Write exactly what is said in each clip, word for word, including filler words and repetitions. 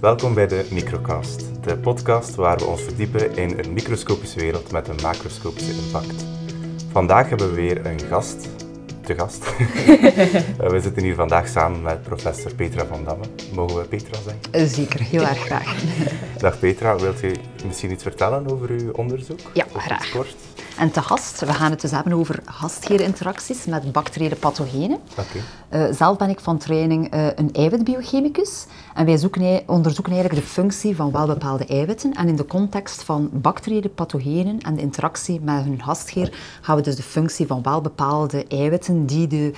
Welkom bij de Microcast, de podcast waar we ons verdiepen in een microscopische wereld met een macroscopische impact. Vandaag hebben we weer een gast, te gast. We zitten hier vandaag samen met professor Petra van Damme. Mogen we Petra zeggen? Zeker, heel erg graag. Dag Petra, wilt u misschien iets vertellen over uw onderzoek? Ja, graag. Kort? En te gast, we gaan het dus hebben over gastheerinteracties met bacteriële pathogenen. Okay. Uh, zelf ben ik van training uh, een eiwitbiochemicus en wij zoeken, onderzoeken eigenlijk de functie van welbepaalde eiwitten. En in de context van bacteriële pathogenen en de interactie met hun gastheer gaan we dus de functie van welbepaalde eiwitten die de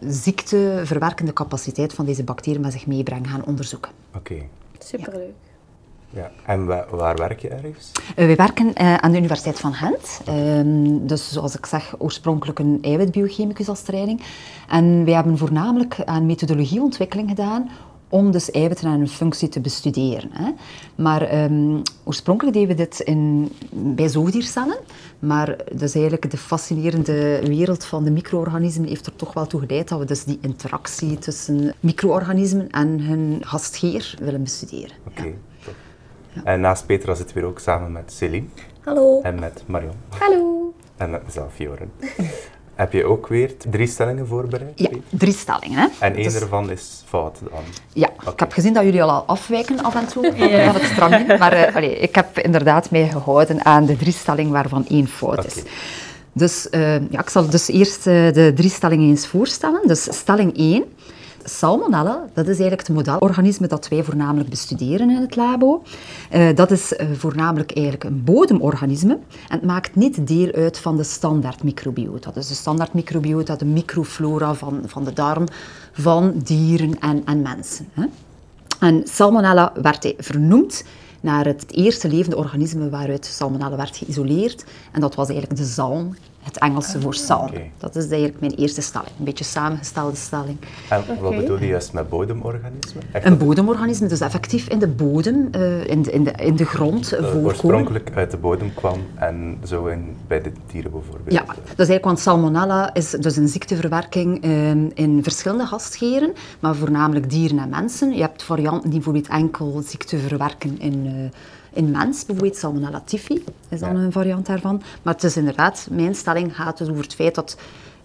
ziekteverwerkende capaciteit van deze bacteriën met zich meebrengen gaan onderzoeken. Oké. Okay. Superleuk. Ja. Ja. En waar werk je ergens? Uh, we werken uh, aan de Universiteit van Gent. Okay. Um, dus zoals ik zeg, oorspronkelijk een eiwitbiochemicus als training. En wij hebben voornamelijk aan methodologieontwikkeling gedaan om dus eiwitten en hun functie te bestuderen. Hè. Maar um, oorspronkelijk deden we dit in, bij zoogdiercellen. Maar dus eigenlijk de fascinerende wereld van de micro-organismen heeft er toch wel toe geleid dat we dus die interactie tussen micro-organismen en hun gastheer willen bestuderen. Oké. Okay. Ja. En naast Petra zitten we ook samen met Céline. Hallo. En met Marion. Hallo. En met mezelf, Joren. Heb je ook weer drie stellingen voorbereid? Ja, drie stellingen. Hè? En één dus... ervan is fout dan? Ja, okay. Ik heb gezien dat jullie al afwijken af en toe. Ja. Dat het stram, maar uh, allee, ik heb inderdaad mij gehouden aan de drie stellingen waarvan één fout is. Okay. Dus uh, ja, ik zal dus eerst uh, de drie stellingen eens voorstellen. Dus stelling één. Salmonella, dat is eigenlijk het modelorganisme dat wij voornamelijk bestuderen in het labo. Uh, dat is uh, voornamelijk eigenlijk een bodemorganisme en het maakt niet deel uit van de standaard microbiota. Dus de standaard microbiota, de microflora van, van de darm van dieren en, en mensen. Hè. En Salmonella werd vernoemd naar het eerste levende organisme waaruit Salmonella werd geïsoleerd. En dat was eigenlijk de zalm, het Engelse voor zalm. Okay. Dat is eigenlijk mijn eerste stelling, een beetje samengestelde stelling. En wat okay. bedoel je juist met bodemorganismen? Echt een bodemorganisme, dus effectief in de bodem, uh, in, de, in, de, in de grond uh, voorkomen. Oorspronkelijk uit de bodem kwam en zo in, bij de dieren bijvoorbeeld. Ja, dat is eigenlijk, want Salmonella is dus een ziekteverwerking uh, in verschillende gastheren, maar voornamelijk dieren en mensen. Je hebt varianten die bijvoorbeeld enkel ziekte verwerken in uh, In mens, bijvoorbeeld Salmonella typhi, is dan ja. een variant daarvan. Maar het is inderdaad, mijn stelling gaat dus over het feit dat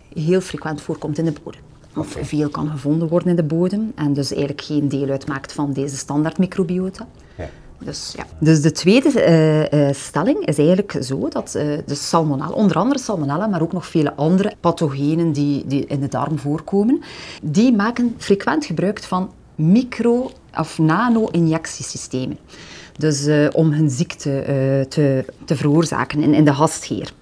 het heel frequent voorkomt in de bodem. Of okay. veel kan gevonden worden in de bodem en dus eigenlijk geen deel uitmaakt van deze standaard microbiota. Ja. Dus, ja. dus de tweede uh, uh, stelling is eigenlijk zo dat uh, de salmonella, onder andere salmonella, maar ook nog vele andere pathogenen die, die in de darm voorkomen, die maken frequent gebruik van micro- of nano-injectiesystemen. Dus uh, om hun ziekte uh, te, te veroorzaken in, in de gastheer.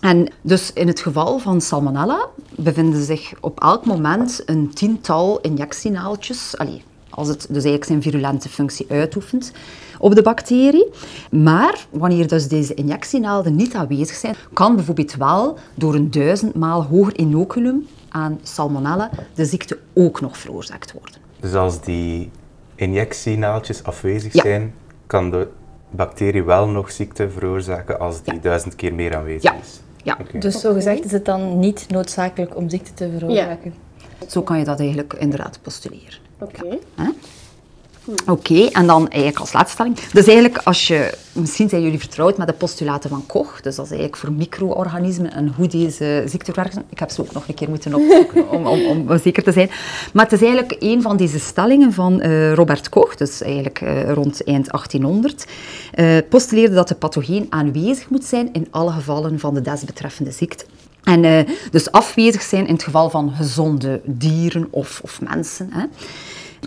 En dus in het geval van Salmonella bevinden zich op elk moment een tiental injectienaaltjes, allee, als het dus eigenlijk zijn virulente functie uitoefent op de bacterie. Maar wanneer dus deze injectienaalden niet aanwezig zijn, kan bijvoorbeeld wel door een duizendmaal hoger inoculum aan Salmonella de ziekte ook nog veroorzaakt worden. Dus als die injectienaaltjes afwezig ja. zijn, kan de bacterie wel nog ziekte veroorzaken als die ja. duizend keer meer aanwezig ja. is? Ja. Okay. Dus zogezegd is het dan niet noodzakelijk om ziekte te veroorzaken? Ja. Zo kan je dat eigenlijk inderdaad postuleren. Oké. Okay. Ja. Oké, okay, en dan eigenlijk als laatste stelling. Dus eigenlijk als je, misschien zijn jullie vertrouwd met de postulaten van Koch, dus dat is eigenlijk voor micro-organismen en hoe deze ziekten werken. Ik heb ze ook nog een keer moeten opzoeken om, om, om zeker te zijn. Maar het is eigenlijk een van deze stellingen van uh, Robert Koch, dus eigenlijk uh, rond eind achttienhonderd, uh, postuleerde dat de pathogeen aanwezig moet zijn in alle gevallen van de desbetreffende ziekte. En uh, dus afwezig zijn in het geval van gezonde dieren of, of mensen, hè.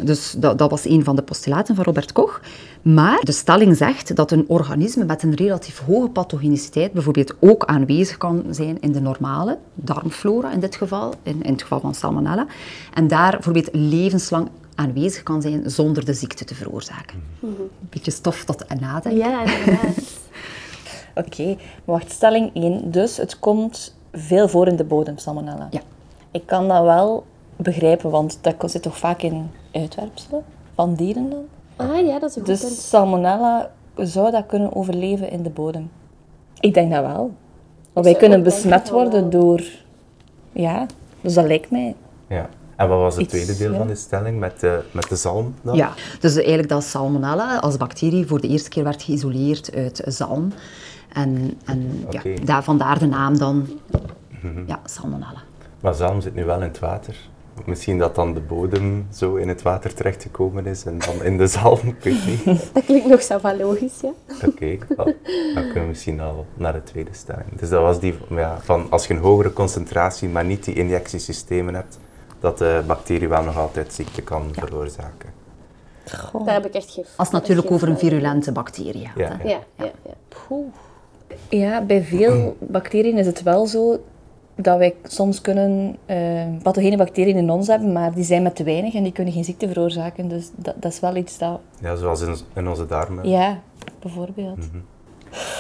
Dus dat, dat was een van de postulaten van Robert Koch. Maar de stelling zegt dat een organisme met een relatief hoge pathogeniciteit bijvoorbeeld ook aanwezig kan zijn in de normale darmflora in dit geval, in, in het geval van Salmonella. En daar bijvoorbeeld levenslang aanwezig kan zijn zonder de ziekte te veroorzaken. Een mm-hmm. beetje stof tot en nadenken. Ja, inderdaad. Oké, okay. wacht, stelling één. Dus het komt veel voor in de bodem, Salmonella. Ja. Ik kan dat wel begrijpen, want dat zit toch vaak in uitwerpselen van dieren dan? Ah ja, dat is een goed punt. Dus Salmonella zou dat kunnen overleven in de bodem? Ik denk dat wel. Want wij kunnen besmet worden door... Ja, dus dat lijkt mij. Ja. En wat was het tweede deel van de stelling met de, met de zalm dan? Ja, dus eigenlijk dat salmonella als bacterie voor de eerste keer werd geïsoleerd uit zalm. En, en okay. ja, daar, vandaar de naam dan, mm-hmm. ja, salmonella. Maar zalm zit nu wel in het water. Misschien dat dan de bodem zo in het water terechtgekomen is en dan in de zalm, ik weet niet. Dat klinkt nog zo logisch, ja. Oké, okay, dan kunnen we misschien al naar de tweede stelling. Dus dat was die ja, van als je een hogere concentratie, maar niet die injectiesystemen hebt, dat de bacterie wel nog altijd ziekte kan ja. veroorzaken. Goh. Daar heb ik echt geen... Als het natuurlijk geen over een virulente bacterie gaat. Ja, ja. Ja, ja, ja. ja, bij veel bacteriën is het wel zo dat wij soms kunnen uh, pathogene bacteriën in ons hebben, maar die zijn maar te weinig en die kunnen geen ziekte veroorzaken. Dus dat, dat is wel iets dat... Ja, zoals in, in onze darmen. Ja, bijvoorbeeld. Mm-hmm.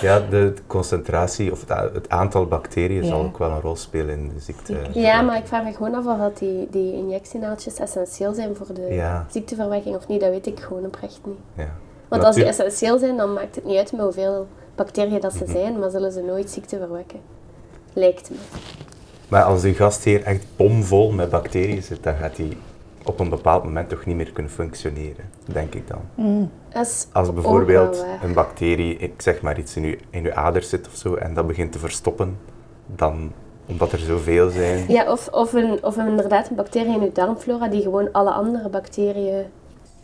Ja, de concentratie of het aantal bacteriën ja. zal ook wel een rol spelen in de ziekte. Ja, maar ik vraag me gewoon af of dat die, die injectienaaltjes essentieel zijn voor de ja. ziekteverwekking of niet. Dat weet ik gewoon oprecht niet. Ja. Want als die essentieel zijn, dan maakt het niet uit met hoeveel bacteriën dat ze mm-hmm. zijn, maar zullen ze nooit ziekte verwekken. Lijkt me. Maar als uw gastheer echt bomvol met bacteriën zit, dan gaat hij op een bepaald moment toch niet meer kunnen functioneren, denk ik dan. Mm. Als bijvoorbeeld een bacterie, ik zeg maar iets, in uw, in uw ader zit of zo, en dat begint te verstoppen, dan, omdat er zoveel zijn... Ja, of, of, een, of inderdaad een bacterie in uw darmflora die gewoon alle andere bacteriën...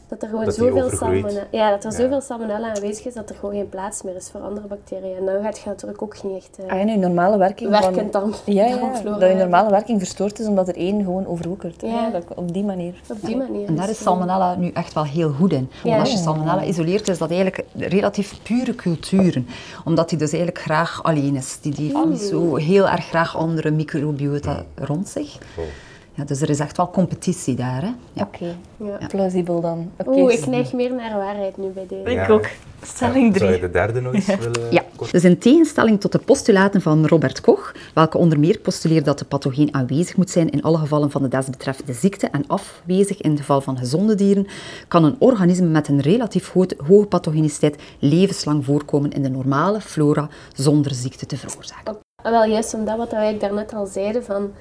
Dat er gewoon dat zoveel salmonella, ja, dat er ja. zoveel salmonella aanwezig is dat er gewoon geen plaats meer is voor andere bacteriën. En dan gaat je natuurlijk ook niet echt... Eh, ah, en je normale werking werkend van... Werkend ja, ja, dat je normale werking verstoord is omdat er één gewoon overwoekert. Ja. Ja, dat, op die manier. Op die manier. Ja. En daar is salmonella nu echt wel heel goed in. Ja. Als je salmonella isoleert, is dat eigenlijk relatief pure culturen. Omdat die dus eigenlijk graag alleen is. Die, die heeft niet zo heel erg graag andere microbiota rond zich. Oh. Ja, dus er is echt wel competitie daar, hè? Ja. Oké, okay. ja. ja. plausibel dan. Okay. Oeh, ik neig meer naar waarheid nu bij deze. Ja. Ik ook. Stelling drie. Zou je de derde nog eens ja. willen... Ja, dus in tegenstelling tot de postulaten van Robert Koch, welke onder meer postuleert dat de pathogeen aanwezig moet zijn in alle gevallen van de desbetreffende ziekte en afwezig in het geval van gezonde dieren, kan een organisme met een relatief hoge pathogeniciteit levenslang voorkomen in de normale flora zonder ziekte te veroorzaken. Okay. Wel, juist omdat wat wij daarnet al zeiden van...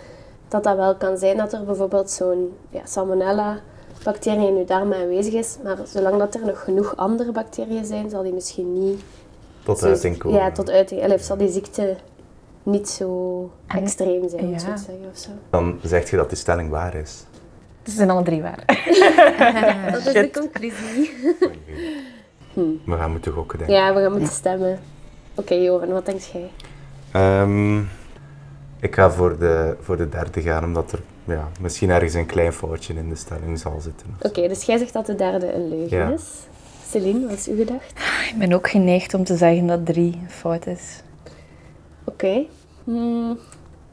dat dat wel kan zijn dat er bijvoorbeeld zo'n ja, salmonella-bacterie in uw darmen aanwezig is, maar zolang dat er nog genoeg andere bacteriën zijn, zal die misschien niet... Tot zo, uiting komen. Ja, tot uiting. Of zal die ziekte niet zo extreem zijn, ja. moet ik zo zeggen. Of zo. Dan zeg je dat die stelling waar is. Ze zijn alle drie waar. Dat is de conclusie. hm. We gaan moeten gokken, denk ik. Ja, we gaan moeten stemmen. Oké, okay, Joren, wat denk jij? Um... Ik ga voor de, voor de derde gaan, omdat er ja, misschien ergens een klein foutje in de stelling zal zitten. Oké, okay, dus jij zegt dat de derde een leugen ja. is. Céline, wat is uw gedacht? Ik ben ook geneigd om te zeggen dat drie fout is. Oké. Okay. Hmm.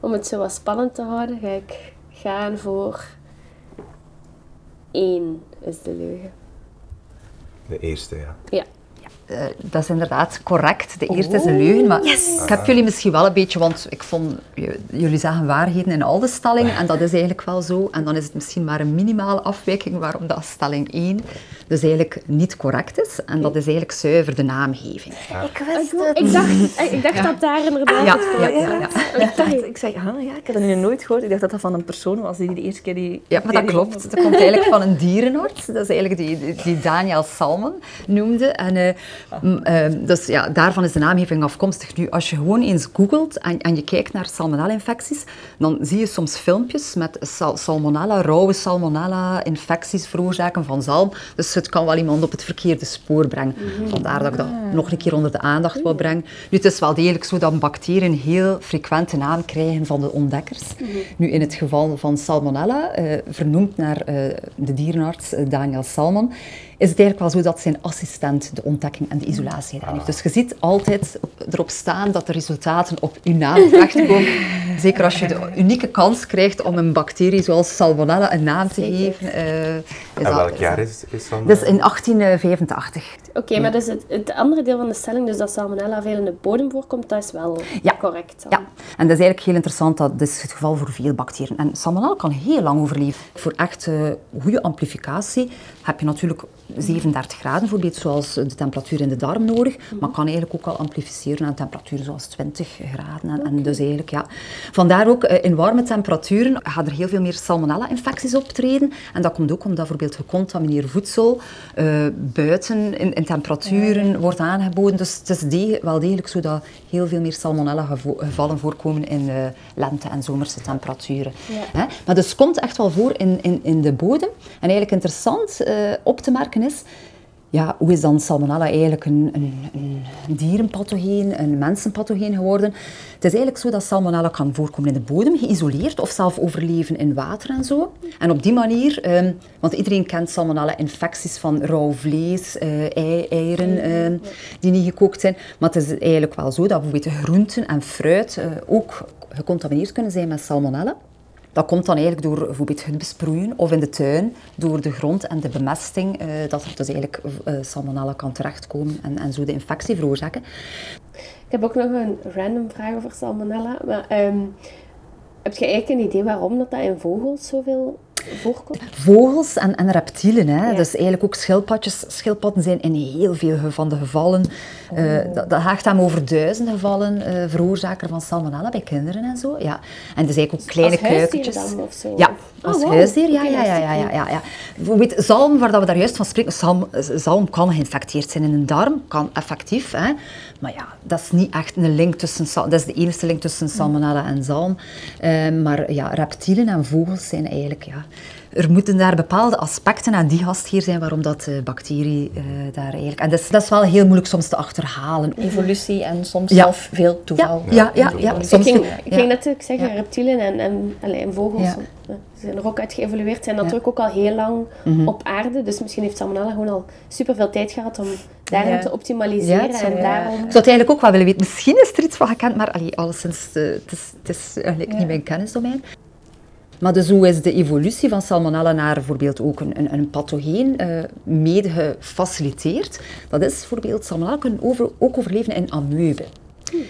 Om het zo wat spannend te houden, ga ik gaan voor... één is de leugen. De eerste, ja. Ja. Uh, dat is inderdaad correct. De eerste is een leugen, maar yes. ik heb jullie misschien wel een beetje, want ik vond, jullie zagen waarheden in al de stellingen en dat is eigenlijk wel zo. En dan is het misschien maar een minimale afwijking waarom dat stelling één dus eigenlijk niet correct is. En dat is eigenlijk zuiver de naamgeving. Ja. Ik wist het. Ik dacht, ik dacht ja. dat daar inderdaad ja. Ja, ja, ja, ja. Ik dacht, ik zei, ah, ja, ik had dat nu nooit gehoord. Ik dacht dat dat van een persoon was die de eerste keer die... Ja, maar dat klopt. Dat komt eigenlijk van een dierenarts. Dat is eigenlijk die, die, die Daniel Salmon noemde. En... Uh, Uh, dus ja, daarvan is de naamgeving afkomstig. Nu, als je gewoon eens googelt en, en je kijkt naar salmonella-infecties, dan zie je soms filmpjes met sal salmonella, rauwe salmonella-infecties veroorzaken van zalm. Dus het kan wel iemand op het verkeerde spoor brengen. Mm-hmm. Vandaar dat ik dat nog een keer onder de aandacht mm-hmm. wil brengen. Nu, het is wel degelijk zo dat bacteriën heel frequent de naam krijgen van de ontdekkers. Mm-hmm. Nu, in het geval van salmonella, uh, vernoemd naar uh, de dierenarts uh, Daniel Salmon, is het eigenlijk wel zo dat zijn assistent de ontdekking en de isolatie gedaan heeft. Dus je ziet altijd erop staan dat de resultaten op uw naam terechtkomen. Zeker als je de unieke kans krijgt om een bacterie zoals salmonella een naam te geven. Uh, en welk dat, jaar is, is salmonella? Dus in achttien vijfentachtig. Oké, okay, ja. maar dus het, het andere deel van de stelling, dus dat salmonella veel in de bodem voorkomt, dat is wel ja. correct. Dan. Ja, en dat is eigenlijk heel interessant. Dat is het geval voor veel bacteriën. En salmonella kan heel lang overleven. Voor echt uh, goede amplificatie heb je natuurlijk zevenendertig graden, bijvoorbeeld, zoals de temperatuur in de darm nodig, maar kan eigenlijk ook al amplificeren aan temperaturen zoals twintig graden. En, en dus eigenlijk, ja. Vandaar ook, in warme temperaturen gaan er heel veel meer salmonella-infecties optreden. En dat komt ook omdat bijvoorbeeld gecontamineerd voedsel uh, buiten in, in temperaturen ja. wordt aangeboden. Dus het is de, wel degelijk zo dat heel veel meer salmonella-gevallen voorkomen in uh, lente- en zomerse temperaturen. Ja. Hè? Maar dus het komt echt wel voor in, in, in de bodem. En eigenlijk interessant uh, op te merken is, ja, hoe is dan salmonella eigenlijk een, een, een dierenpathogeen, een mensenpathogeen geworden? Het is eigenlijk zo dat salmonella kan voorkomen in de bodem, geïsoleerd, of zelf overleven in water en zo. En op die manier, um, want iedereen kent salmonella infecties van rauw vlees, uh, ei, eieren um, die niet gekookt zijn. Maar het is eigenlijk wel zo dat bijvoorbeeld groenten en fruit uh, ook gecontamineerd kunnen zijn met salmonella. Dat komt dan eigenlijk door bijvoorbeeld het besproeien of in de tuin, door de grond en de bemesting, eh, dat er dus eigenlijk eh, salmonella kan terechtkomen en, en zo de infectie veroorzaken. Ik heb ook nog een random vraag over salmonella. Maar, um, heb je eigenlijk een idee waarom dat, dat in vogels zoveel voorkomt? Vogels en, en reptielen, hè? Ja. Dus eigenlijk ook schildpadjes. Schildpadden zijn in heel veel van de gevallen, oh. uh, dat, dat haagt hem over duizenden gevallen, uh, veroorzaker van salmonella bij kinderen en zo. Ja. En dus eigenlijk ook kleine kuikentjes. Als huisdier dan of zo? Ja, als oh, wow. huisdier, ja, ja, ja, ja, ja, ja. Bijvoorbeeld zalm, waar we daar juist van spreken, zalm, zalm kan geïnfecteerd zijn in een darm, kan effectief, hè? Maar ja, dat is niet echt een link tussen, dat is de enige link tussen salmonella en zalm. Uh, maar ja, reptielen en vogels zijn eigenlijk, ja, er moeten daar bepaalde aspecten aan die gastheer zijn waarom dat de bacterie uh, daar eigenlijk... En dat is, dat is wel heel moeilijk soms te achterhalen. Evolutie en soms ja. zelf veel toeval. Ja, ja, ja, ja, ja. Soms ik ging, ik ja. ging natuurlijk zeggen, ja. reptielen en, en, en vogels ja. zijn er ook uit geëvolueerd. Zijn natuurlijk ja. ook al heel lang mm-hmm. op aarde. Dus misschien heeft salmonella gewoon al superveel tijd gehad om daarom ja. te optimaliseren. Ja, en ja. daarom... Ik zou het eigenlijk ook wel willen weten. Misschien is er iets van gekend, maar allee, alleszins, uh, het is, het is eigenlijk ja. niet mijn kennisdomein. Maar dus hoe is de evolutie van salmonella naar bijvoorbeeld ook een, een, een pathogeen uh, mede gefaciliteerd? Dat is bijvoorbeeld, salmonella kunnen over, ook overleven in amoeben.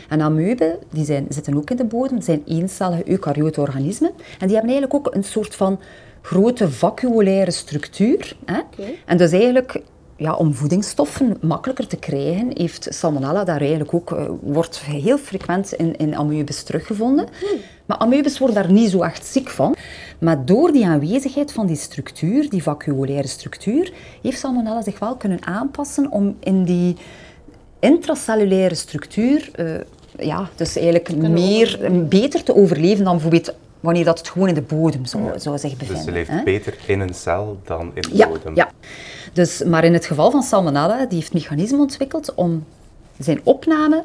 En amoeben, die zijn, zitten ook in de bodem, zijn eencellige eukaryote organismen. En die hebben eigenlijk ook een soort van grote vacuolaire structuur. Hè? Okay. En dus eigenlijk... Ja, om voedingsstoffen makkelijker te krijgen, heeft salmonella daar eigenlijk ook, uh, wordt heel frequent in, in amoebes teruggevonden. Hmm. Maar amoebes worden daar niet zo echt ziek van. Maar door die aanwezigheid van die structuur, die vacuolaire structuur, heeft salmonella zich wel kunnen aanpassen om in die intracellulaire structuur, uh, ja, dus eigenlijk meer, beter te overleven dan bijvoorbeeld wanneer dat het gewoon in de bodem zou, ja. zou zich bevinden. Dus ze leeft hè? beter in een cel dan in de ja, bodem. Ja. Dus, maar in het geval van salmonella, die heeft mechanismen ontwikkeld om zijn opname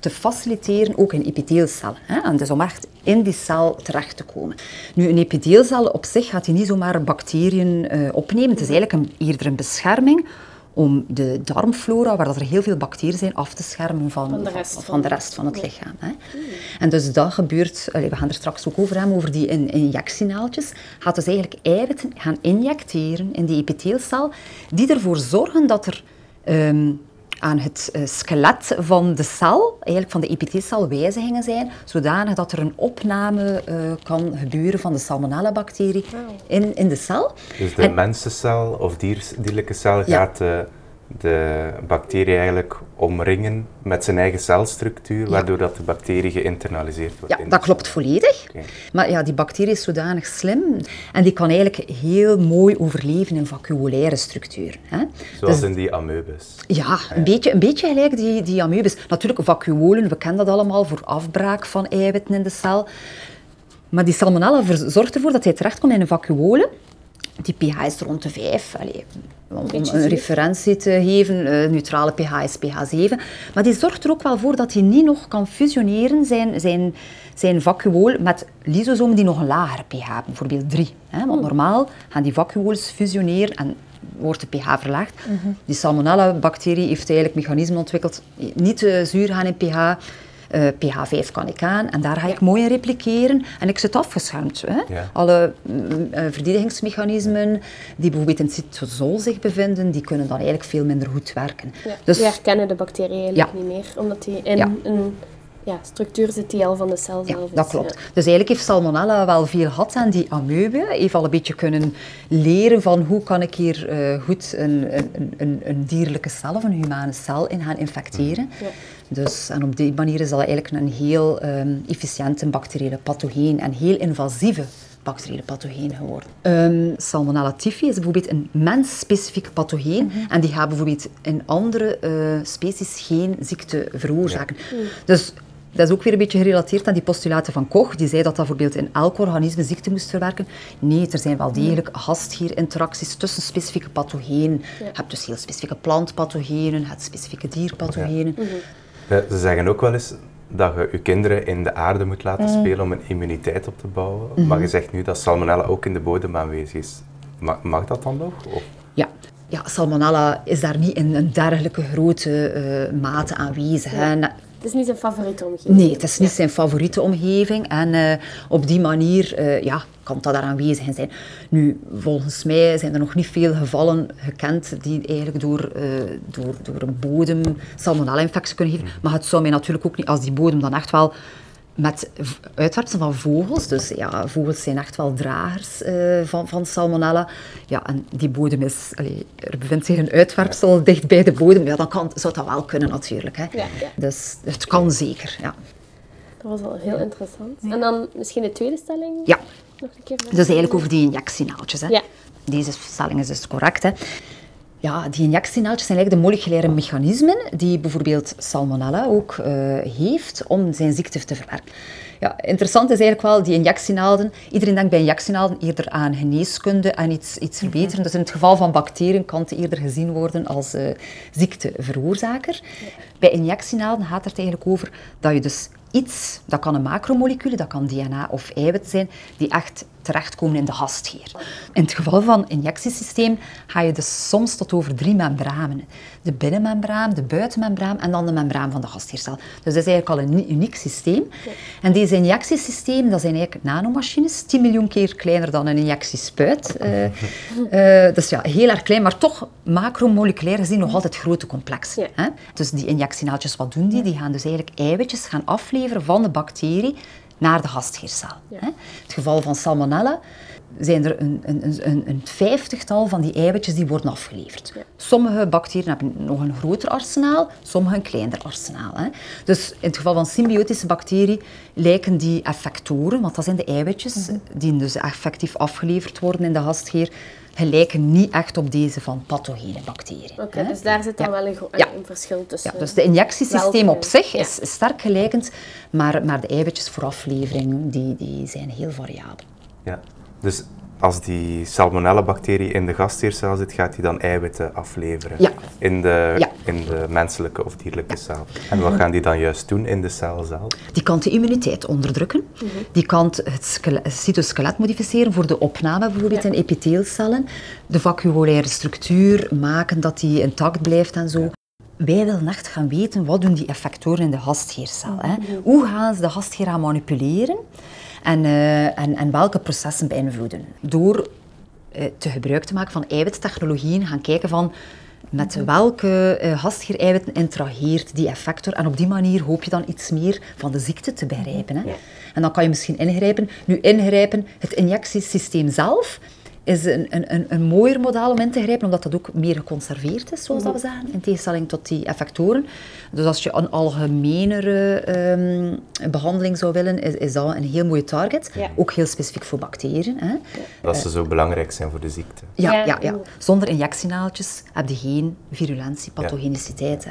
te faciliteren, ook in epitheelcellen. Hè? En dus om echt in die cel terecht te komen. Nu, een epitheelcel op zich gaat hij niet zomaar bacteriën uh, opnemen. Het is eigenlijk een, eerder een bescherming om de darmflora, waar dat er heel veel bacteriën zijn, af te schermen van, van, de, rest van, van de rest van het nee. lichaam. Hè. Nee. En dus dat gebeurt, allee, we gaan er straks ook over hebben, over die in, injectienaaltjes, gaat dus eigenlijk eiwitten gaan injecteren in die epitheelcel, die ervoor zorgen dat er um, aan het uh, skelet van de cel, eigenlijk van de epitheelcel, wijzigingen zijn, zodanig dat er een opname uh, kan gebeuren van de salmonella-bacterie wow. in, in de cel. Dus de en, mensencel of dier, dierlijke cel ja. gaat uh, de bacterie eigenlijk omringen met zijn eigen celstructuur, waardoor ja. dat de bacterie geïnternaliseerd wordt. Ja, dat klopt volledig. Okay. Maar ja, die bacterie is zodanig slim en die kan eigenlijk heel mooi overleven in vacuolaire structuren. Hè? Zoals dus, in die amoebes. Ja, ah, ja. Een, beetje, een beetje gelijk die, die amoebes. Natuurlijk, vacuolen, we kennen dat allemaal, voor afbraak van eiwitten in de cel. Maar die salmonella zorgt ervoor dat hij terechtkomt in een vacuole. Die pH is rond de vijf, Allee, om een referentie te geven, uh, neutrale pH is pH zeven. Maar die zorgt er ook wel voor dat hij niet nog kan fusioneren, zijn, zijn, zijn vacuool, met lysosomen die nog een lager pH hebben, bijvoorbeeld drie. Hè? Want normaal gaan die vacuoles fusioneren en wordt de pH verlaagd. Mm-hmm. Die salmonella-bacterie heeft eigenlijk mechanismen ontwikkeld, niet te zuur gaan in pH. Uh, pH vijf kan ik aan en daar ga ik ja. mooi in repliceren en ik zit afgeschermd. Hè? Ja. Alle uh, verdedigingsmechanismen die bijvoorbeeld in het cytosol zich bevinden, die kunnen dan eigenlijk veel minder goed werken. Ja. Dus, die herkennen de bacteriën eigenlijk ja. niet meer, omdat die in ja. een ja, structuur zit die al van de cel zelf. Ja, dat klopt. Ja. Dus eigenlijk heeft Salmonella wel veel gehad aan die amoebe. Heeft al een beetje kunnen leren van hoe kan ik hier uh, goed een, een, een, een dierlijke cel of een humane cel in gaan infecteren. Ja. Dus, en op die manier is dat eigenlijk een heel um, efficiënte bacteriële pathogeen en heel invasieve bacteriële pathogeen geworden. Um, Salmonella typhi is bijvoorbeeld een mens-specifiek pathogeen, mm-hmm. en die gaat bijvoorbeeld in andere uh, species geen ziekte veroorzaken. Ja. Mm. Dus dat is ook weer een beetje gerelateerd aan die postulaten van Koch, die zei dat dat bijvoorbeeld in elk organisme ziekte moest verwerken. Nee, er zijn wel degelijk gastgierinteracties tussen specifieke pathogenen. Ja. Je hebt dus heel specifieke plantpathogenen, je hebt specifieke dierpathogenen. Ja. Mm-hmm. Ze zeggen ook wel eens dat je je kinderen in de aarde moet laten spelen om een immuniteit op te bouwen. Mm-hmm. Maar je zegt nu dat Salmonella ook in de bodem aanwezig is. Mag, mag dat dan nog? Of? Ja. Ja, Salmonella is daar niet in een dergelijke grote uh, mate aanwezig. Ja. En, het is niet zijn favoriete omgeving. Nee, het is niet ja. zijn favoriete omgeving. En uh, op die manier uh, ja, kan dat daar aanwezig in zijn. Nu, volgens mij zijn er nog niet veel gevallen gekend die eigenlijk door, uh, door, door een bodem salmonella-infectie kunnen geven. Maar het zou mij natuurlijk ook niet, als die bodem dan echt wel met uitwerpselen van vogels, dus ja, vogels zijn echt wel dragers uh, van, van salmonella. Ja, en die bodem is, allee, er bevindt zich een uitwerpsel ja. dicht bij de bodem. Ja, dan kan, zou dat wel kunnen natuurlijk. Hè. Ja, ja. Dus het kan zeker, ja. Dat was al heel interessant. Ja. En dan misschien de tweede stelling? Ja. Nog een keer. Dus eigenlijk over die injectienaaltjes. Hè. Ja. Deze stelling is dus correct, hè. Ja, die injectienaaltjes zijn eigenlijk de moleculaire mechanismen die bijvoorbeeld Salmonella ook uh, heeft om zijn ziekte te verwerken. Ja, interessant is eigenlijk wel die injectienaalden. Iedereen denkt bij injectienaalden eerder aan geneeskunde en iets, iets verbeteren. Mm-hmm. Dus in het geval van bacteriën kan het eerder gezien worden als uh, ziekteveroorzaker. Ja. Bij injectienaalden gaat het eigenlijk over dat je dus iets, dat kan een macromolecule, dat kan D N A of eiwit zijn, die echt terechtkomen in de gastgeer. In het geval van injectiesysteem ga je dus soms tot over drie membranen. De binnenmembraan, de buitenmembraan en dan de membraan van de gastgeercel. Dus dat is eigenlijk al een uniek systeem. Ja. En deze injectiesysteem, dat zijn eigenlijk nanomachines, tien miljoen keer kleiner dan een injectiespuit. Uh, uh, dus ja, heel erg klein, maar toch macromoleculair gezien nog altijd grote complexen. Ja. Hè? Dus die injectienaaltjes, wat doen die? Die gaan dus eigenlijk eiwitjes gaan afleveren van de bacterie naar de gastgeercel. Ja. In het geval van Salmonella zijn er een, een, een, een vijftigtal van die eiwitjes die worden afgeleverd. Ja. Sommige bacteriën hebben nog een groter arsenaal, sommige een kleiner arsenaal. Hè. Dus in het geval van symbiotische bacteriën lijken die effectoren, want dat zijn de eiwitjes mm-hmm. die dus effectief afgeleverd worden in de gastgeer, gelijken niet echt op deze van pathogene bacteriën. Oké, okay, dus daar zit dan ja. wel een, ja. een verschil tussen. Ja, dus de injectiesysteem op zich ja. is sterk gelijkend, maar, maar de eiwitjes voor aflevering die, die zijn heel variabel. Ja, dus als die salmonella-bacterie in de gastheercel zit, gaat die dan eiwitten afleveren ja. in, de, ja. in de menselijke of dierlijke ja. cel. En wat gaan die dan juist doen in de cel zelf? Die kan de immuniteit onderdrukken. Mm-hmm. Die kan het cytoskelet modificeren voor de opname bijvoorbeeld ja. in epitheelcellen. De vacuolaire structuur maken dat die intact blijft en zo. Ja. Wij willen echt gaan weten, wat doen die effectoren in de gastheercel? Hè? Mm-hmm. Hoe gaan ze de gastgeer aan manipuleren? En, uh, en, en welke processen beïnvloeden. Door uh, te gebruik te maken van eiwittechnologieën gaan kijken van met welke uh, gastgeereiwitten interageert die effector. En op die manier hoop je dan iets meer van de ziekte te begrijpen. Hè? Ja. En dan kan je misschien ingrijpen. Nu ingrijpen, het injectiesysteem zelf is een, een, een mooier model om in te grijpen, omdat dat ook meer geconserveerd is, zoals dat we zeggen, in tegenstelling tot die effectoren. Dus als je een algemenere um, behandeling zou willen, is, is dat een heel mooie target. Ja. Ook heel specifiek voor bacteriën. Hè. Dat ze zo belangrijk zijn voor de ziekte. Ja, ja, ja, ja. Zonder injectienaaltjes heb je geen virulentie, pathogeniciteit. Ja.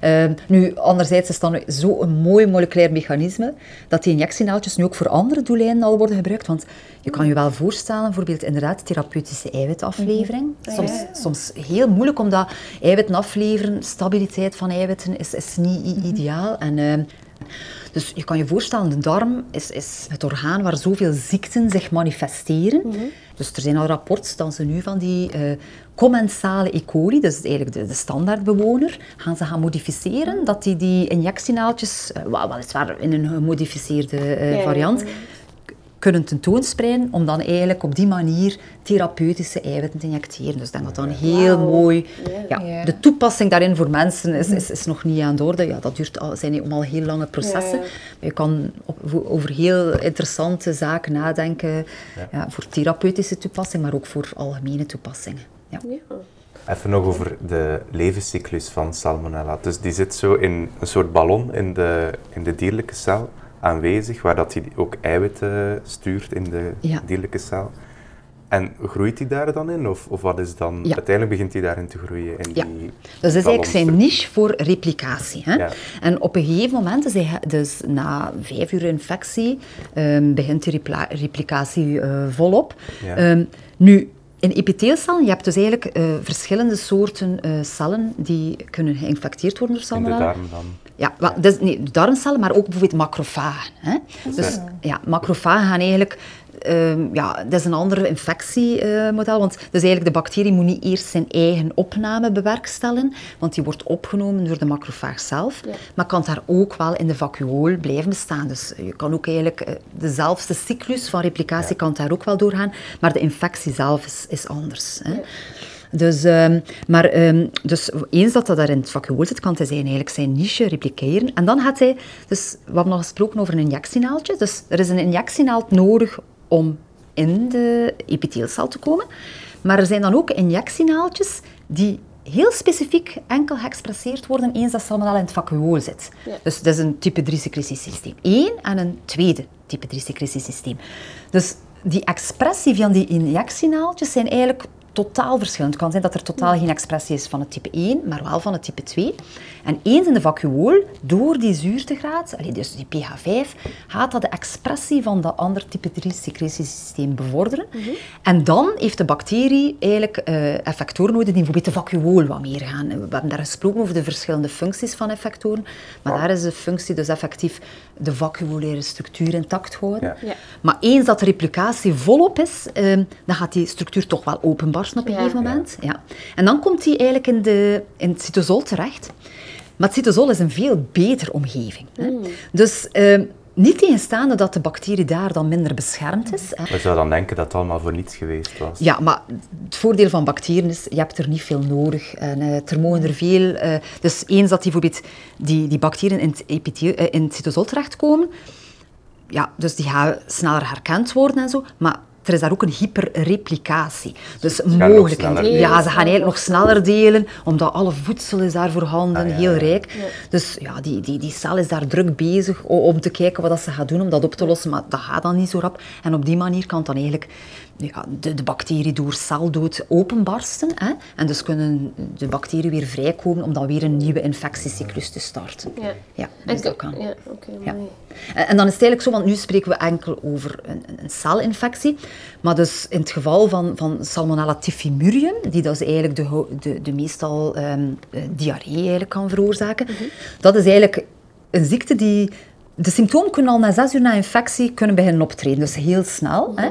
Hè. Um, nu, anderzijds is dat zo'n mooi moleculair mechanisme, dat die injectienaaltjes nu ook voor andere doeleinden al worden gebruikt. Want je kan je wel voorstellen, bijvoorbeeld inderdaad, therapeutische eiwitaflevering. Soms, ja. soms heel moeilijk, omdat eiwitten afleveren, stabiliteit van eiwitten is, is niet mm-hmm. ideaal. En, uh, dus je kan je voorstellen, de darm is, is het orgaan waar zoveel ziekten zich manifesteren. Mm-hmm. Dus er zijn al rapporten dat ze nu van die uh, commensale E. coli, dus eigenlijk de, de standaardbewoner, gaan ze gaan modificeren, dat die, die injectienaaltjes, uh, weliswaar in een gemodificeerde uh, variant, kunnen tentoonspreiden om dan eigenlijk op die manier therapeutische eiwitten te injecteren. Dus ik denk dat dat een heel wow. mooi... Ja, ja. De toepassing daarin voor mensen is, is, is nog niet aan de orde. Ja, dat duurt al, zijn allemaal heel lange processen. Ja. Maar je kan op, over heel interessante zaken nadenken. Ja. Ja, voor therapeutische toepassing, maar ook voor algemene toepassingen. Ja. Ja. Even nog over de levenscyclus van Salmonella. Dus die zit zo in een soort ballon in de, in de dierlijke cel aanwezig, waar dat hij ook eiwitten stuurt in de ja. dierlijke cel. En groeit hij daar dan in? Of, of wat is dan... Ja. Uiteindelijk begint hij daarin te groeien. In ja. die dus dat is eigenlijk zijn niche voor replicatie. Hè? Ja. En op een gegeven moment, dus, hij, dus na vijf uur infectie, um, begint die replicatie uh, volop. Ja. Um, nu... In epiteelcellen, je hebt dus eigenlijk uh, verschillende soorten uh, cellen die kunnen geïnfecteerd worden door salmonella. In de darm dan? Ja, wel, ja. Dus, nee, darmcellen, maar ook bijvoorbeeld macrofagen. Hè? Dus, dus ja, macrofagen gaan eigenlijk... Um, ja, dat is een ander infectiemodel, uh, want dus eigenlijk de bacterie moet niet eerst zijn eigen opname bewerkstelligen, want die wordt opgenomen door de macrofaag zelf, ja. maar kan daar ook wel in de vacuool blijven bestaan. Dus je kan ook eigenlijk, uh, dezelfde cyclus van replicatie ja. kan daar ook wel doorgaan, maar de infectie zelf is, is anders. Hè. Ja. Dus, um, maar um, dus eens dat dat daar in het vacuool zit, kan hij zijn, eigenlijk zijn niche repliceren. En dan gaat hij, dus we hebben nog gesproken over een injectienaaltje, dus er is een injectienaald nodig om in de epiteelcel te komen. Maar er zijn dan ook injectienaaltjes die heel specifiek enkel geëxpresseerd worden eens dat salmonella in het vacuool zit. Ja. Dus dat is een type drie secretiesysteem één en een tweede type drie secretiesysteem. Dus die expressie van die injectienaaltjes zijn eigenlijk totaal verschillend. Het kan zijn dat er totaal geen expressie is van het type één, maar wel van het type twee. En eens in de vacuool, door die zuurtegraad, dus die pH vijf, gaat dat de expressie van dat ander type drie secretiesysteem bevorderen. Mm-hmm. En dan heeft de bacterie eigenlijk uh, effectoren nodig die bijvoorbeeld de vacuool wat meer gaan. We hebben daar gesproken over de verschillende functies van effectoren, maar ja. daar is de functie dus effectief de vacuolaire structuur intact houden. Ja. Ja. Maar eens dat de replicatie volop is, uh, dan gaat die structuur toch wel openbaar op een ja. gegeven moment. Ja. En dan komt hij eigenlijk in, de, in het cytosol terecht. Maar het cytosol is een veel betere omgeving. Hè. Mm. Dus uh, niet tegenstaande dat de bacterie daar dan minder beschermd is. Hè. We zouden dan denken dat het allemaal voor niets geweest was. Ja, maar het voordeel van bacteriën is, je hebt er niet veel nodig. En, uh, er mogen er veel... Uh, dus eens dat die, bijvoorbeeld die, die bacteriën in het, epithel, uh, in het cytosol terechtkomen, ja, dus die gaan sneller herkend worden en zo, maar er is daar ook een hyperreplicatie. Dus mogelijk. Ja, ze gaan eigenlijk nog sneller delen, omdat alle voedsel is daar voorhanden, ah, ja. heel rijk. Ja. Dus ja, die, die, die cel is daar druk bezig om te kijken wat dat ze gaat doen, om dat op te lossen, maar dat gaat dan niet zo rap. En op die manier kan dan eigenlijk ja, de, de bacterie door celdood openbarsten. Hè? En dus kunnen de bacteriën weer vrijkomen om dan weer een nieuwe infectiecyclus te starten. Ja, ja dus dat kan. Ja, okay, ja. En, en dan is het eigenlijk zo, want nu spreken we enkel over een, een celinfectie. Maar dus in het geval van, van Salmonella typhimurium, die dat is eigenlijk de, de, de meestal um, diarree eigenlijk kan veroorzaken, mm-hmm. dat is eigenlijk een ziekte die... De symptomen kunnen al na zes uur na infectie kunnen beginnen optreden, dus heel snel. Mm-hmm. Hè?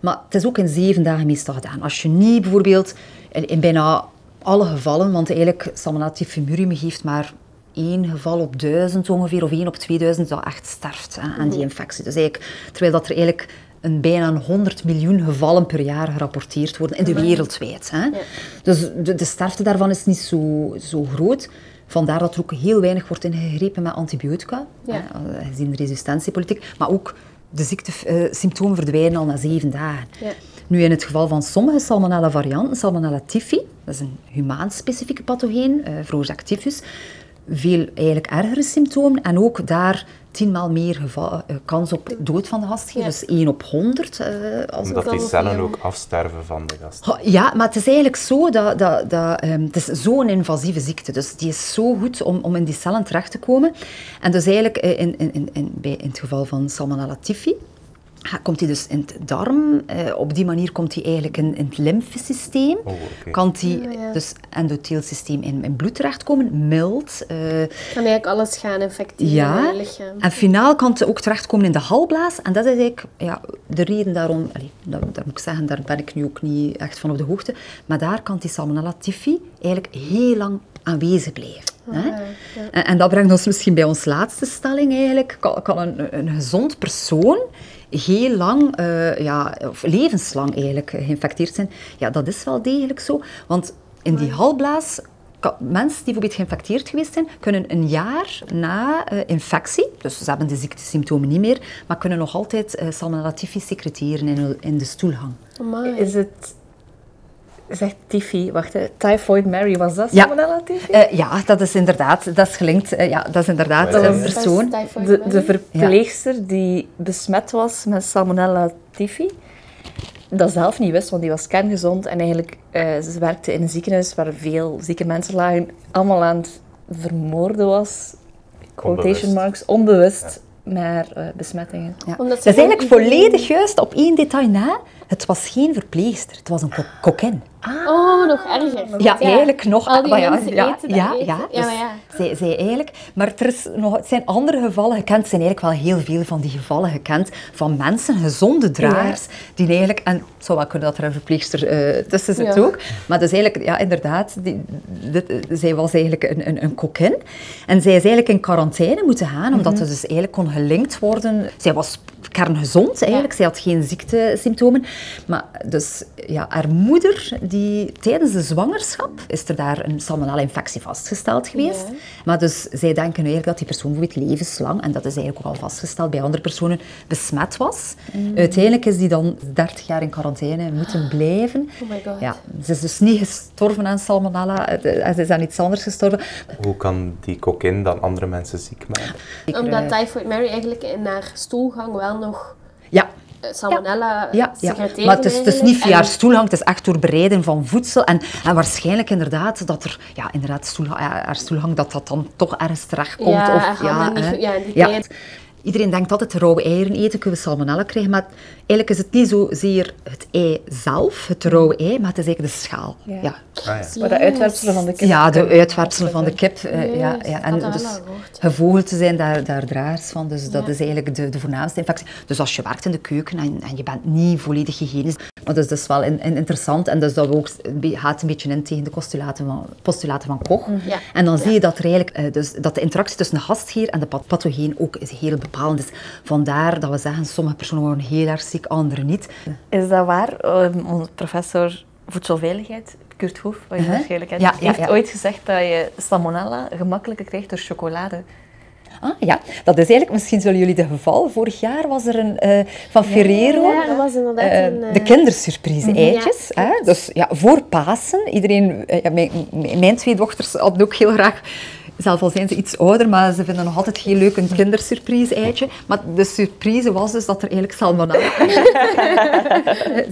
Maar het is ook in zeven dagen meestal gedaan. Als je niet bijvoorbeeld, in, in bijna alle gevallen, want eigenlijk Salmonella typhimurium geeft maar... één geval op duizend ongeveer, of één op tweeduizend, dat echt sterft hè, aan die infectie. Dus eigenlijk, terwijl dat er eigenlijk een bijna honderd miljoen gevallen per jaar gerapporteerd worden, in de wereldwijd. Hè. Ja. Dus de, de sterfte daarvan is niet zo, zo groot. Vandaar dat er ook heel weinig wordt ingegrepen met antibiotica, ja. hè, gezien de resistentiepolitiek. Maar ook de ziektesymptomen verdwijnen al na zeven dagen. Ja. Nu, in het geval van sommige salmonella-varianten, Salmonella typhi, dat is een humaan-specifieke pathogeen, eh, veroorzaakt tyfus, veel eigenlijk ergere symptomen en ook daar tienmaal meer geval, uh, kans op dood van de gastgever, ja. dus één op honderd. Uh, als Omdat die cellen ook afsterven van de gastgever. Ja, maar het is eigenlijk zo dat, dat, dat um, het is zo'n invasieve ziekte, dus die is zo goed om, om in die cellen terecht te komen. En dus eigenlijk uh, in, in, in, in, bij, in het geval van Salmonella typhi, komt hij dus in de darm, uh, op die manier komt hij eigenlijk in, in het lymfesysteem, oh, okay. kan hij ja, ja. dus endotheelsysteem in, in bloed terechtkomen, mild. Uh, kan eigenlijk alles gaan infecteren ja. in het lichaam. En finaal kan het ook terechtkomen in de galblaas en dat is eigenlijk ja, de reden daarom, allez, dat, dat moet ik zeggen, daar ben ik nu ook niet echt van op de hoogte, maar daar kan die Salmonella typhi eigenlijk heel lang aanwezig blijven. Ah, hè? Ja. En, en dat brengt ons misschien bij ons laatste stelling eigenlijk, kan, kan een, een gezond persoon heel lang, uh, ja, of levenslang eigenlijk, geïnfecteerd zijn. Ja, dat is wel degelijk zo. Want in die halblaas, mensen die bijvoorbeeld geïnfecteerd geweest zijn, kunnen een jaar na uh, infectie, dus ze hebben de ziektesymptomen niet meer, maar kunnen nog altijd uh, Salmonella typhi secreteren in, in de stoelgang. Amai. Is het... Zegt tyfie, wacht, Typhoid Mary, was dat Salmonella typhie? Ja. Uh, ja, dat is inderdaad, dat is gelinkt, uh, ja, dat is inderdaad dat een persoon. De, de verpleegster, ja, die besmet was met Salmonella typhie, dat zelf niet wist, want die was kerngezond en eigenlijk, uh, ze werkte in een ziekenhuis waar veel zieke mensen lagen, allemaal aan het vermoorden was, quotation marks, onbewust. Ja. Naar uh, besmettingen. Ja. Dat is eigenlijk volledig juist op één detail na. Het was geen verpleegster, het was een ko- kokin. Ah. Oh, nog erger. Ja, ja, eigenlijk nog. Al die ja, eten ja, ja, ja, dus ja, maar ja. Zij, zij eigenlijk. Maar er is nog, het zijn andere gevallen gekend. Er zijn eigenlijk wel heel veel van die gevallen gekend van mensen, gezonde draaiers, ja, die eigenlijk, en het zou wel kunnen dat er een verpleegster uh, tussen zit, ja, ook. Maar dus eigenlijk, ja, inderdaad, die, dit, zij was eigenlijk een, een, een kokin. En zij is eigenlijk in quarantaine moeten gaan, mm-hmm, omdat ze dus eigenlijk kon gelinkt worden. Zij was kerngezond eigenlijk, ja, zij had geen ziektesymptomen. Maar dus, ja, haar moeder, die tijdens de zwangerschap, is er daar een salmonella-infectie vastgesteld geweest. Ja. Maar dus, zij denken eigenlijk dat die persoon bijvoorbeeld levenslang, en dat is eigenlijk ook al vastgesteld bij andere personen, besmet was. Mm. Uiteindelijk is die dan dertig jaar in quarantaine moeten blijven. Oh my god. Ja, ze is dus niet gestorven aan salmonella, ze is aan iets anders gestorven. Hoe kan die kokin dan andere mensen ziek maken? Ik, Omdat uh, Typhoid Mary eigenlijk in haar stoelgang wel nog... Ja. Salmonella, ja, ja, ja, maar het is, het is niet via en... stoelgang, het is echt door bereiden van voedsel. En, en waarschijnlijk inderdaad dat er, ja, inderdaad, stoelha- haar stoelgang, dat dat dan toch ergens terecht komt. Ja, of, ja, niet, hè? Ja, die tijd. Ja. Iedereen denkt altijd, rauwe eieren eten, kunnen we salmonella krijgen. Maar eigenlijk is het niet zozeer het ei zelf, het rauwe ei, maar het is eigenlijk de schaal. Ja. Ja. Ah, ja. Maar de uitwerpselen van de kip. Ja, de uitwerpselen van de kip. Uh, ja, ja. En dus gevogelte zijn daar, daar draaiers van, dus dat, ja, is eigenlijk de, de voornaamste infectie. Dus als je werkt in de keuken en, en je bent niet volledig hygiënisch, maar dat is dus wel in, in interessant. En dus dat we ook, gaat een beetje in tegen de postulaten van, postulaten van Koch. Ja. En dan, ja, zie je dat, er eigenlijk, uh, dus, dat de interactie tussen de gastheer en de pathogeen ook is heel bepaald. Dus vandaar dat we zeggen, sommige personen worden heel erg ziek, anderen niet. Is dat waar? Onze professor voedselveiligheid, Kurt Hoef, wat je waarschijnlijk kent, ja, ja, heeft, ja, ooit gezegd dat je salmonella gemakkelijker krijgt door chocolade. Ah ja, dat is eigenlijk, misschien zullen jullie het geval, vorig jaar was er een, uh, van Ferrero, ja, dat was inderdaad een, uh, de kindersurprise, mm-hmm, eitjes. Ja, hè? Dus ja, voor Pasen, iedereen, uh, ja, mijn, mijn twee dochters hadden ook heel graag... Zelf al zijn ze iets ouder, maar ze vinden nog altijd heel leuk een kindersurprise-eitje. Maar de surprise was dus dat er eigenlijk salmonella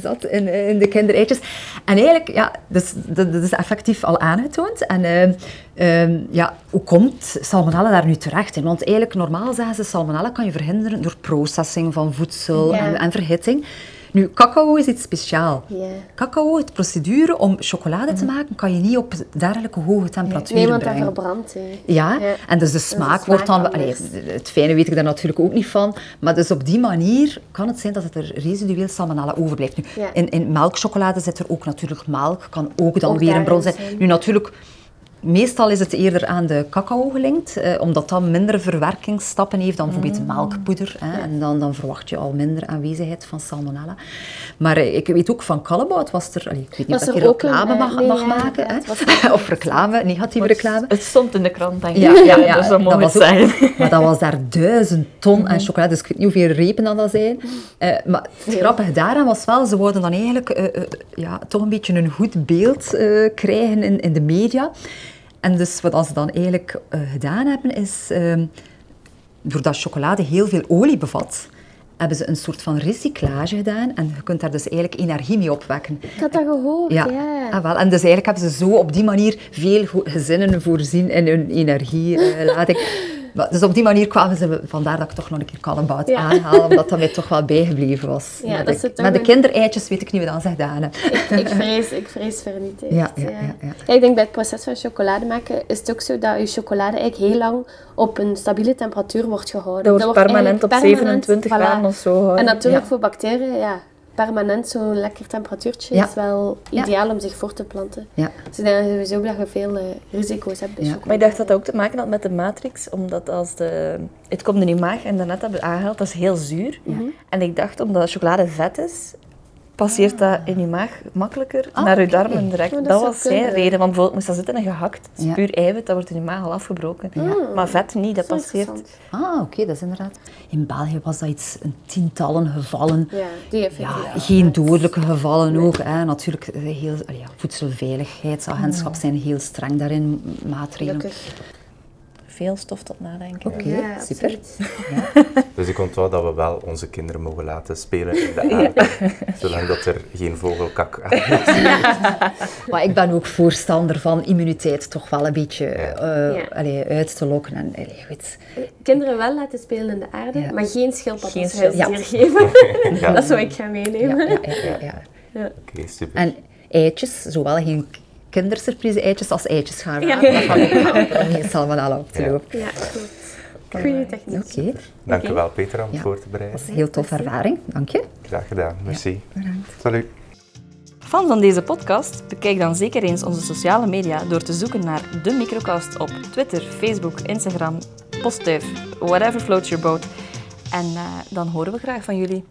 zat in, in de kindereitjes. En eigenlijk, ja, dus, dat, dat is effectief al aangetoond. En uh, uh, ja, hoe komt salmonella daar nu terecht in? Want eigenlijk, normaal zeggen ze, salmonella kan je verhinderen door processing van voedsel, ja, en, en verhitting. Nu, cacao is iets speciaals. Yeah. Cacao, het procedure om chocolade te maken, kan je niet op dergelijke hoge temperaturen nee, nee, brengen. Nee, want dat verbrandt. Ja, ja, en dus de smaak, dus de smaak wordt dan... Allee, het fijne weet ik daar natuurlijk ook niet van. Maar dus op die manier kan het zijn dat het er residueel salmonella overblijft. Nu, ja, in, in melkchocolade zit er ook natuurlijk melk, kan ook dan ook weer een bron zijn. Nu natuurlijk... Meestal is het eerder aan de cacao gelinkt, eh, omdat dat minder verwerkingsstappen heeft dan bijvoorbeeld mm. melkpoeder. Hè, ja. En dan, dan verwacht je al minder aanwezigheid van salmonella. Maar eh, ik weet ook van Callebaut was er... Allee, ik weet niet of ik reclame een, mag, nee, mag ja, maken. Ja, hè. Een... Of reclame, negatieve het, reclame. Het stond in de krant, denk ik. Ja, ja, ja, dus dat mocht het zijn. Ook, maar dat was daar duizend ton mm-hmm. aan chocolade. Dus ik weet niet hoeveel repen dat, dat zijn. Uh, maar het ja. grappige daaraan was wel, ze wilden dan eigenlijk uh, uh, ja, toch een beetje een goed beeld uh, krijgen in, in de media. En dus wat ze dan eigenlijk uh, gedaan hebben is, uh, doordat chocolade heel veel olie bevat, hebben ze een soort van recyclage gedaan en je kunt daar dus eigenlijk energie mee opwekken. Ik had dat gehoord, ja. ja. En, wel, en dus eigenlijk hebben ze zo op die manier veel gezinnen voorzien in hun energielating. Uh, Dus op die manier kwamen ze, vandaar dat ik toch nog een keer Callebaut ja. aanhaal, omdat dat mij toch wel bijgebleven was. Ja, dat ik, met de een... kindereitjes weet ik niet wat dan zegt Daan. Ik, ik vrees, ik vrees ver niet echt. Ja, ja, ja. Ja, ja. Ja, ik denk bij het proces van chocolade maken is het ook zo dat je chocolade eigenlijk heel lang op een stabiele temperatuur wordt gehouden. Dat wordt, dat wordt permanent op permanent, zevenentwintig graden voilà. Of zo. Hoor. En natuurlijk ja. voor bacteriën, ja. permanent zo'n lekker temperatuurtje ja. is wel ideaal ja. om zich voor te planten. Ja. Dus ik denk sowieso dat je veel uh, risico's hebt. Dus ja. Maar ik dacht dat dat ook te maken had met de matrix, omdat als de... Het komt in je maag en daarnet hebben we aangehaald, dat is heel zuur. Ja. En ik dacht, omdat chocolade vet is, passeert dat in je maag makkelijker oh, naar je darmen direct. Okay. Dat, dat was zijn reden, want bijvoorbeeld moest dat zitten en gehakt. Het is ja. puur eiwit, dat wordt in je maag al afgebroken. Ja. Maar vet niet, dat, dat passeert. Ah, oké, okay, dat is inderdaad... In België was dat iets, een tientallen gevallen. Ja, die ja, ja. Geen dodelijke gevallen nee. ook. Hè. Natuurlijk, heel, ja, voedselveiligheidsagentschap zijn heel streng daarin, maatregelen. Lekker. Veel stof tot nadenken. Oké, okay, ja, super. Ja. Dus ik onthoud dat we wel onze kinderen mogen laten spelen in de aarde, ja. zolang dat er geen vogelkak aan is. Ja. Maar ik ben ook voorstander van immuniteit toch wel een beetje ja. Uh, ja. Allee, uit te lokken. En, allee, goed. Kinderen wel laten spelen in de aarde, ja. maar geen schildpad als huisdier geven. Ja. Dat zou ik gaan meenemen. Ja, ja, ja, ja, ja. ja. Oké, okay, super. En eitjes, zowel geen... Kindersurprise eitjes als eitjes gaan we ja. aan. Dat gaan we om geen salmonella op te lopen. Ja, goed. Goeie techniek. Okay. Dank je wel, Petra, om ja. het voor te bereiden. Dat was een heel toffe ervaring. Dank je. Graag gedaan. Merci. Ja, bedankt. Salut. Fan van deze podcast? Bekijk dan zeker eens onze sociale media door te zoeken naar De Microcast op Twitter, Facebook, Instagram, Postduif, whatever floats your boat. En uh, dan horen we graag van jullie.